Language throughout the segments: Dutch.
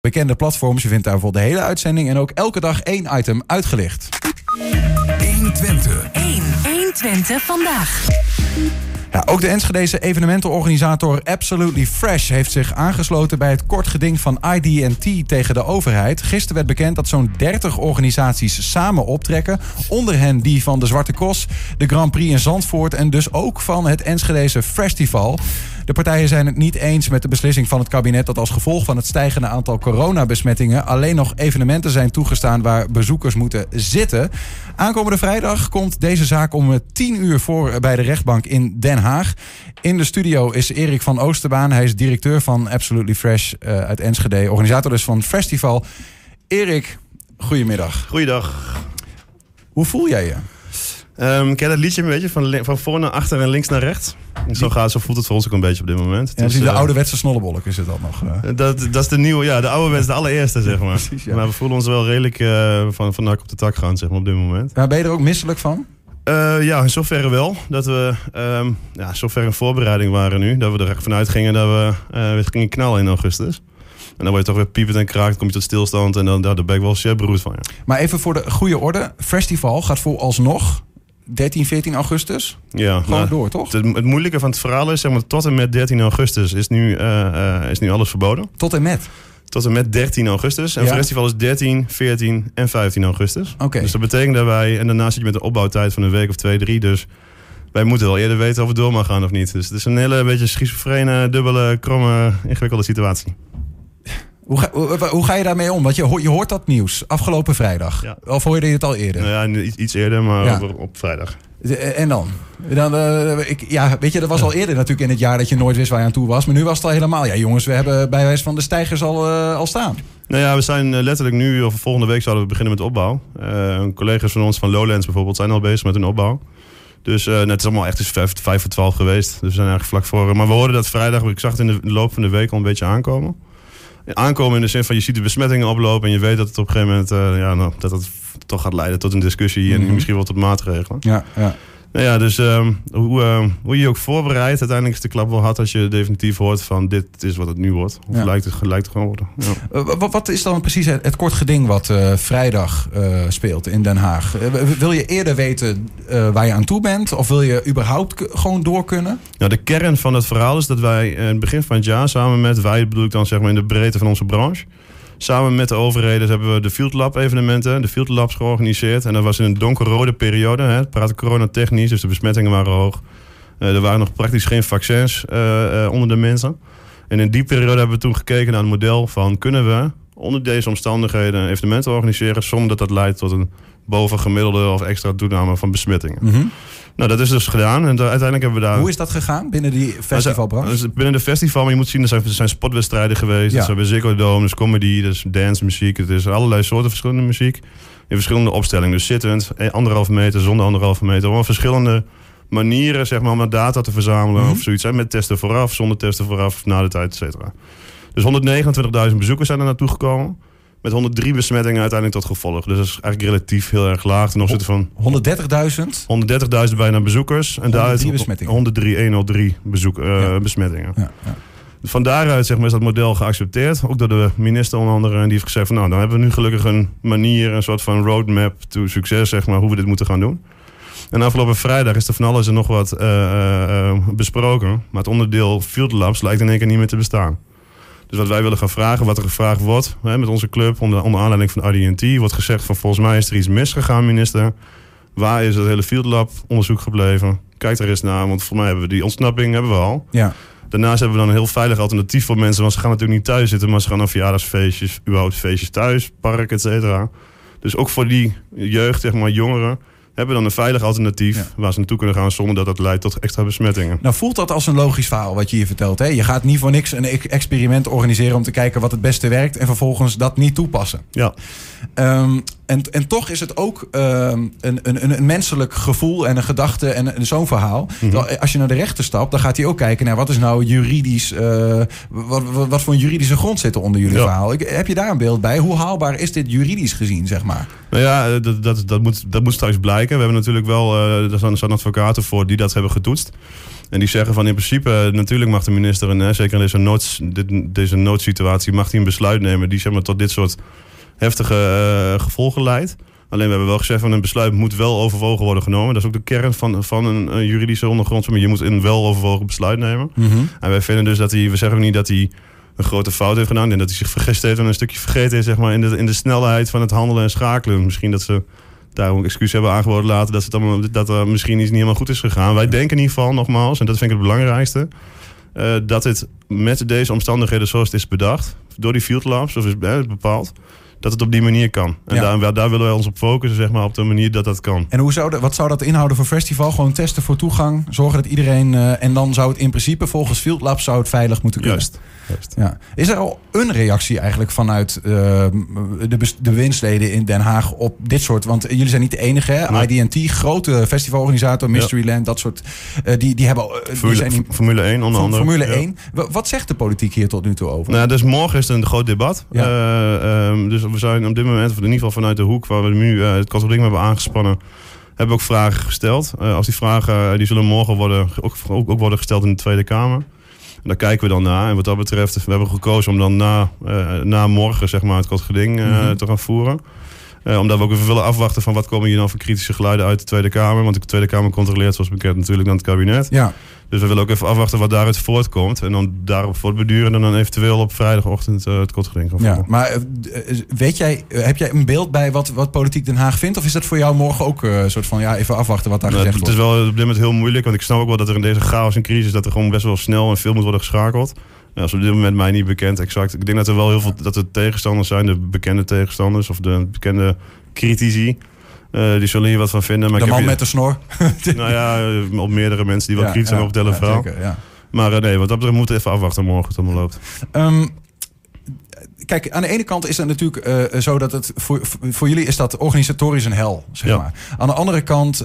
bekende platforms. Je vindt daar bijvoorbeeld de hele uitzending en ook elke dag 1 item uitgelicht. 120 vandaag. Ja, ook de Enschedese evenementenorganisator Absolutely Fresh heeft zich aangesloten bij het kort geding van ID&T tegen de overheid. Gisteren werd bekend dat zo'n 30 organisaties samen optrekken. Onder hen die van de Zwarte Kros, de Grand Prix in Zandvoort en dus ook van het Enschedese Festival. De partijen zijn het niet eens met de beslissing van het kabinet dat als gevolg van het stijgende aantal coronabesmettingen alleen nog evenementen zijn toegestaan waar bezoekers moeten zitten. Aankomende vrijdag komt deze zaak om 10:00 voor bij de rechtbank in Den Haag. In de studio is Erik van Oosterbaan. Hij is directeur van Absolutely Fresh uit Enschede, organisator dus van het festival. Erik, goedemiddag. Goeiedag. Hoe voel jij je? Ken dat liedje een beetje? Van voor naar achter en links naar rechts. Zo voelt het voor ons ook een beetje op dit moment. Ja, de ouderwetse snollebolk is het dan nog. Dat is de nieuwe, ja, de ouderwetse, de allereerste, zeg maar. Precies, ja. Maar we voelen ons wel redelijk van hak op de tak gaan, zeg maar, op dit moment. Maar ben je er ook misselijk van? Ja, in zoverre wel. Dat we zover in voorbereiding waren nu. Dat we er vanuit gingen dat we weer gingen knallen in augustus. En dan word je toch weer piepend en kraakt, kom je tot stilstand. En dan daar ben ik wel zeer beroerd van. Ja. Maar even voor de goede orde. Festival gaat vooralsnog 13, 14 augustus? Ja. Gewoon door, toch? Het moeilijke van het verhaal is, zeg maar, tot en met 13 augustus is nu alles verboden. Tot en met? Tot en met 13 augustus. En ja. Het festival is 13, 14 en 15 augustus. Okay. Dus dat betekent dat wij... En daarnaast zit je met de opbouwtijd van een week of 2, 3. Dus wij moeten wel eerder weten of het door mag gaan of niet. Dus het is een hele beetje schizofrene, dubbele, kromme, ingewikkelde situatie. Hoe ga je daarmee om? Want je hoort dat nieuws afgelopen vrijdag. Ja. Of hoorde je het al eerder? Nou ja, iets eerder, maar ja. Op vrijdag. En dan? Dat was al eerder natuurlijk in het jaar dat je nooit wist waar je aan toe was. Maar nu was het al helemaal. Ja, jongens, we hebben bij wijze van de stijgers al staan. Nou ja, we zijn letterlijk nu, of volgende week zouden we beginnen met opbouw. Collega's van ons van Lowlands bijvoorbeeld zijn al bezig met hun opbouw. Dus het is allemaal echt 5 voor 12 geweest. Dus we zijn eigenlijk vlak voor. Maar we hoorden dat vrijdag, ik zag het in de loop van de week al een beetje aankomen. Aankomen in de zin van je ziet de besmettingen oplopen en je weet dat het op een gegeven moment dat toch gaat leiden tot een discussie en misschien wel tot maatregelen. Ja, ja. Nou ja, dus hoe je ook voorbereidt, uiteindelijk is de klap wel hard als je definitief hoort van dit is wat het nu wordt. Of lijkt het gewoon worden. Ja. Wat is dan precies het kort geding wat vrijdag speelt in Den Haag? Wil je eerder weten waar je aan toe bent? Of wil je überhaupt gewoon door kunnen? Nou, de kern van het verhaal is dat wij in het begin van het jaar samen met, wij bedoel ik dan zeg maar in de breedte van onze branche, samen met de overheden hebben we de Field Lab evenementen, de Field Labs georganiseerd. En dat was in een donkerrode periode. Het praatte coronatechnisch, dus de besmettingen waren hoog. Er waren nog praktisch geen vaccins onder de mensen. En in die periode hebben we toen gekeken naar het model van, kunnen we onder deze omstandigheden evenementen organiseren zonder dat dat leidt tot een bovengemiddelde of extra toename van besmettingen. Mm-hmm. Nou, dat is dus gedaan. En uiteindelijk hebben we daar... Hoe is dat gegaan binnen die festivalbranche? Dus binnen de festival, maar je moet zien, er zijn sportwedstrijden geweest. Ja. Dus we hebben Ziggo Dome, dus comedy, dus dance, muziek. Het is allerlei soorten verschillende muziek. In verschillende opstellingen. Dus zittend, 1,5 meter, zonder 1,5 meter. Allemaal verschillende manieren, zeg maar, om data te verzamelen. Mm-hmm. Of zoiets. Hè? Met testen vooraf, zonder testen vooraf, na de tijd, et cetera. Dus 129.000 bezoekers zijn er naartoe gekomen. Met 103 besmettingen uiteindelijk tot gevolg. Dus dat is eigenlijk relatief heel erg laag. Ten opzichte van 130.000 bijna bezoekers. En daaruit 103 besmettingen. Ja, ja. Van daaruit zeg maar, is dat model geaccepteerd. Ook door de minister onder andere. En die heeft gezegd van nou, dan hebben we nu gelukkig een manier, een soort van roadmap to succes, zeg maar, hoe we dit moeten gaan doen. En afgelopen vrijdag is er van alles en nog wat besproken. Maar het onderdeel Field Labs lijkt in één keer niet meer te bestaan. Dus wat wij willen gaan vragen, wat er gevraagd wordt met onze club, onder aanleiding van ID&T, wordt gezegd van volgens mij is er iets misgegaan, minister. Waar is het hele Field Lab onderzoek gebleven? Kijk er eens naar, want volgens mij hebben we die ontsnapping al. Ja. Daarnaast hebben we dan een heel veilig alternatief voor mensen, want ze gaan natuurlijk niet thuis zitten, maar ze gaan naar verjaardagsfeestjes, überhaupt feestjes thuis, park, et cetera. Dus ook voor die jeugd, zeg maar jongeren, hebben dan een veilig alternatief waar ze naartoe kunnen gaan zonder dat dat leidt tot extra besmettingen. Nou voelt dat als een logisch verhaal wat je hier vertelt. Hè? Je gaat niet voor niks een experiment organiseren om te kijken wat het beste werkt en vervolgens dat niet toepassen. Ja. En toch is het ook een menselijk gevoel en een gedachte en zo'n verhaal. Mm-hmm. Als je naar de rechter stapt, dan gaat hij ook kijken naar wat is nou juridisch... Wat voor een juridische grond zit er onder jullie verhaal? Heb je daar een beeld bij? Hoe haalbaar is dit juridisch gezien, zeg maar? Nou ja, dat moet straks blijken. We hebben natuurlijk wel... Er zijn advocaten voor die dat hebben getoetst. En die zeggen van in principe, natuurlijk mag de minister... zeker in deze noodsituatie mag hij een besluit nemen... die zeg maar tot dit soort... heftige gevolgen leidt. Alleen we hebben wel gezegd van een besluit moet wel overwogen worden genomen. Dat is ook de kern van een juridische ondergrond. Je moet een wel overwogen besluit nemen. Mm-hmm. En wij vinden dus dat hij, we zeggen ook niet dat hij een grote fout heeft gedaan. En dat hij zich vergist heeft en een stukje vergeten is, zeg maar, in de snelheid van het handelen en schakelen. Misschien dat ze daar ook excuus hebben aangeboden later dat er misschien iets niet helemaal goed is gegaan. Wij denken in ieder geval nogmaals, en dat vind ik het belangrijkste, dat het met deze omstandigheden zoals het is bedacht, door die field labs, of is bepaald, dat het op die manier kan. En daar willen wij ons op focussen, zeg maar, op de manier dat dat kan. En wat zou dat inhouden voor festival? Gewoon testen voor toegang, zorgen dat iedereen... en dan zou het in principe volgens Field Labs zou het veilig moeten kunnen. Juist. Ja. Is er al een reactie eigenlijk vanuit de bewindsleden in Den Haag op dit soort? Want jullie zijn niet de enige, hè? Nee. ID&T, grote festivalorganisator, Mysteryland, dat soort... Die hebben al... Formule 1 onder andere. Formule 1. Wat zegt de politiek hier tot nu toe over? Nou, dus morgen is het een groot debat. Ja. Dus we zijn op dit moment, in ieder geval vanuit de hoek... waar we nu het katholiek hebben aangespannen... hebben we ook vragen gesteld. Als die vragen, die zullen morgen worden, ook worden gesteld in de Tweede Kamer. En daar kijken we dan naar. En wat dat betreft, we hebben gekozen om dan na morgen, zeg maar, het katholiek te gaan voeren. Omdat we ook even willen afwachten van wat komen hier nou voor kritische geluiden uit de Tweede Kamer. Want de Tweede Kamer controleert, zoals bekend, natuurlijk dan het kabinet. Ja. Dus we willen ook even afwachten wat daaruit voortkomt. En dan daarop voortbeduren en dan eventueel op vrijdagochtend het kortgeding. Ja, maar heb jij een beeld bij wat Politiek Den Haag vindt? Of is dat voor jou morgen ook een soort van, ja, even afwachten wat daar gezegd wordt? Het is wel op dit moment heel moeilijk. Want ik snap ook wel dat er in deze chaos en crisis, dat er gewoon best wel snel en veel moet worden geschakeld. Ja, dat is op dit moment mij niet bekend, exact. Ik denk dat er wel heel veel dat er tegenstanders zijn, de bekende tegenstanders of de bekende critici. Die zullen hier wat van vinden. Maar de man met de snor. Nou ja, op meerdere mensen die wat kritisch zijn op het hele verhaal. Zeker, ja. Maar nee, wat dat betreft moeten we even afwachten morgen het allemaal loopt. Kijk, aan de ene kant is dat natuurlijk zo dat het voor jullie is dat organisatorisch een hel, zeg maar. Aan de andere kant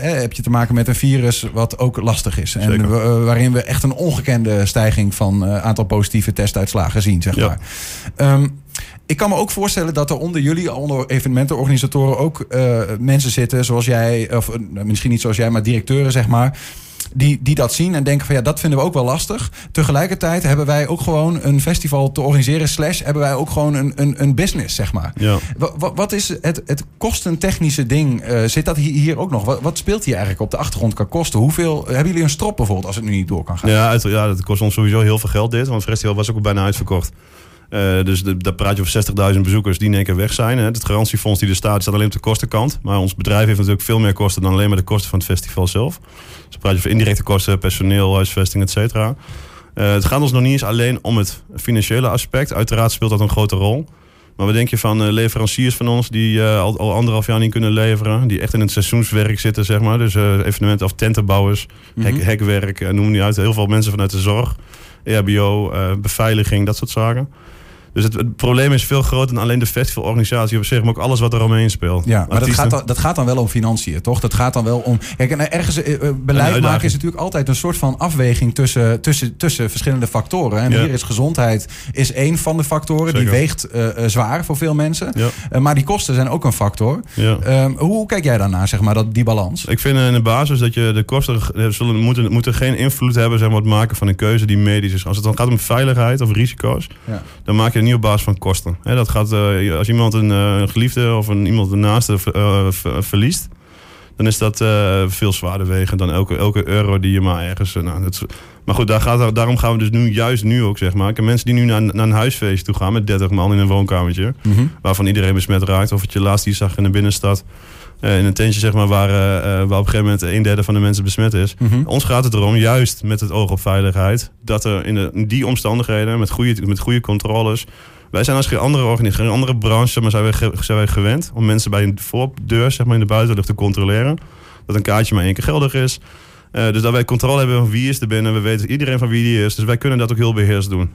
heb je te maken met een virus wat ook lastig is. Zeker. En waarin we echt een ongekende stijging van aantal positieve testuitslagen zien, zeg maar. Ik kan me ook voorstellen dat er onder jullie, onder evenementenorganisatoren ook mensen zitten zoals jij, of misschien niet zoals jij, maar directeuren, zeg maar. Die dat zien en denken van ja, dat vinden we ook wel lastig. Tegelijkertijd hebben wij ook gewoon een festival te organiseren. / hebben wij ook gewoon een business, zeg maar. Ja. Wat is het kostentechnische ding? Zit dat hier ook nog? Wat speelt hier eigenlijk op de achtergrond qua kosten? Hoeveel hebben jullie een strop bijvoorbeeld als het nu niet door kan gaan? Ja, dat kost ons sowieso heel veel geld dit. Want het festival was ook bijna uitverkocht. Dus daar praat je over 60.000 bezoekers die in één keer weg zijn. Hè. Het garantiefonds die er staat, staat alleen op de kostenkant. Maar ons bedrijf heeft natuurlijk veel meer kosten dan alleen maar de kosten van het festival zelf. Dus praat je over indirecte kosten, personeel, huisvesting, et cetera. Het gaat ons nog niet eens alleen om het financiële aspect. Uiteraard speelt dat een grote rol. Maar wat denk je van leveranciers van ons die al 1,5 jaar niet kunnen leveren? Die echt in het seizoenswerk zitten, zeg maar. Dus evenementen of tentenbouwers, hekwerk, noem die uit. Heel veel mensen vanuit de zorg, EHBO, beveiliging, dat soort zaken. Dus het probleem is veel groter dan alleen de festivalorganisatie op zich, maar ook alles wat er omheen speelt. Ja, maar dat gaat dan wel om financiën, toch? Dat gaat dan wel om... Kijk, en ergens beleid maken is natuurlijk altijd een soort van afweging tussen verschillende factoren. En hier is gezondheid is één van de factoren. Zeker. Die weegt zwaar voor veel mensen. Ja. Maar die kosten zijn ook een factor. Ja. Hoe kijk jij daarnaar, zeg maar, die balans? Ik vind in de basis dat je de kosten moeten geen invloed hebben, zeg maar, op het maken van een keuze die medisch is. Als het dan gaat om veiligheid of risico's, dan maak je niet op basis van kosten. He, dat gaat, als iemand een geliefde of iemand een naaste verliest, dan is dat veel zwaarder wegen dan elke euro die je maar ergens... maar goed, daarom gaan we dus juist nu ook, zeg maar. Ik heb mensen die nu naar een huisfeest toe gaan met 30 man in een woonkamertje, waarvan iedereen besmet raakt. Of het je laatst die zag in de binnenstad, in een tentje, zeg maar, waar op een gegeven moment 1/3 van de mensen besmet is. Ons gaat het erom, juist met het oog op veiligheid, dat er in die omstandigheden met goede controles... Wij zijn als geen andere branche, maar zijn wij gewend om mensen bij een voordeur, zeg maar, in de buitenlucht te controleren. Dat een kaartje maar één keer geldig is. Dus dat wij controle hebben van wie is er binnen. We weten iedereen van wie die is. Dus wij kunnen dat ook heel beheerst doen.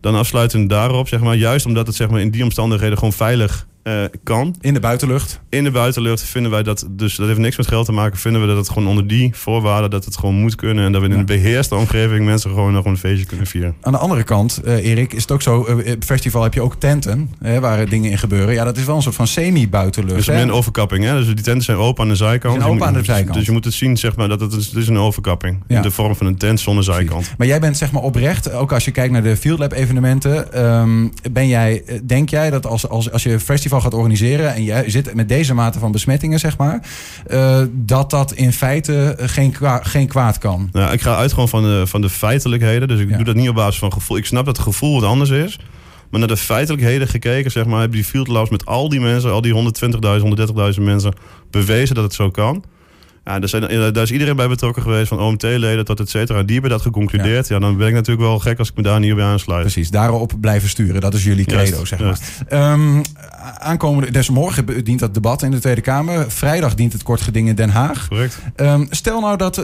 Dan afsluitend daarop, zeg maar, juist omdat het, zeg maar, in die omstandigheden gewoon veilig kan. In de buitenlucht? In de buitenlucht vinden wij dat, dus dat heeft niks met geld te maken, vinden we dat het gewoon onder die voorwaarden dat het gewoon moet kunnen en dat we in een beheerste omgeving mensen gewoon nog een feestje kunnen vieren. Aan de andere kant, Erik, is het ook zo, festival heb je ook tenten, hè, waar dingen in gebeuren. Ja, dat is wel een soort van semi-buitenlucht. Dus min overkapping, hè? Dus die tenten zijn open aan de zijkant. Zijn open aan de zijkant. Dus je moet het zien, zeg maar, dat het is een overkapping. Ja. In de vorm van een tent zonder zijkant. Maar jij bent zeg maar oprecht, ook als je kijkt naar de Field Lab evenementen, denk jij dat als je festival gaat organiseren en je zit met deze mate van besmettingen, zeg maar, dat in feite geen kwaad kan. Nou, ik ga uit gewoon van de feitelijkheden, dus ik doe dat niet op basis van gevoel. Ik snap dat het gevoel wat anders is, maar naar de feitelijkheden gekeken, zeg maar, hebben die Field Labs met al die mensen, al die 120.000, 130.000 mensen bewezen dat het zo kan. Ja, daar is iedereen bij betrokken geweest, van OMT-leden tot et cetera. Die hebben dat geconcludeerd. Ja, dan ben ik natuurlijk wel gek als ik me daar niet bij aansluit. Precies, daarop blijven sturen. Dat is jullie credo, zeg maar. Aankomende, dus morgen dient dat debat in de Tweede Kamer. Vrijdag dient het kort geding in Den Haag. Correct. Stel nou dat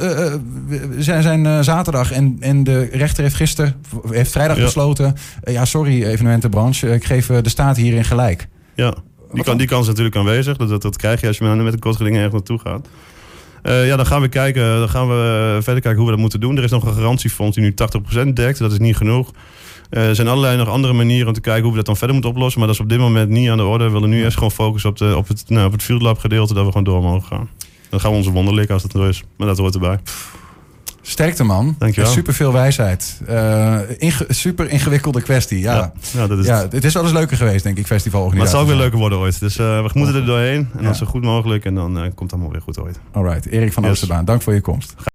zij zijn zaterdag en de rechter heeft vrijdag besloten... sorry evenementenbranche, ik geef de staat hierin gelijk. Ja, die kans is natuurlijk aanwezig. Dat krijg je als je met een kort geding ergens naartoe gaat. Dan gaan we kijken. Dan gaan we verder kijken hoe we dat moeten doen. Er is nog een garantiefonds die nu 80% dekt. Dat is niet genoeg. Er zijn allerlei nog andere manieren om te kijken hoe we dat dan verder moeten oplossen. Maar dat is op dit moment niet aan de orde. We willen nu eerst gewoon focussen op het Field Lab gedeelte. Dat we gewoon door mogen gaan. Dan gaan we onze wonderlikken als dat er is. Maar dat hoort erbij. Sterkte, man. Dankjewel. Super veel wijsheid. Super ingewikkelde kwestie. Ja, dat is het. Het is wel eens leuker geweest, denk ik, festivalorganisatie. Maar het zal ook weer leuker worden ooit. Dus we moeten er doorheen. En dan zo goed mogelijk. En dan komt het allemaal weer goed ooit. All right. Erik van Oosterbaan, dank voor je komst.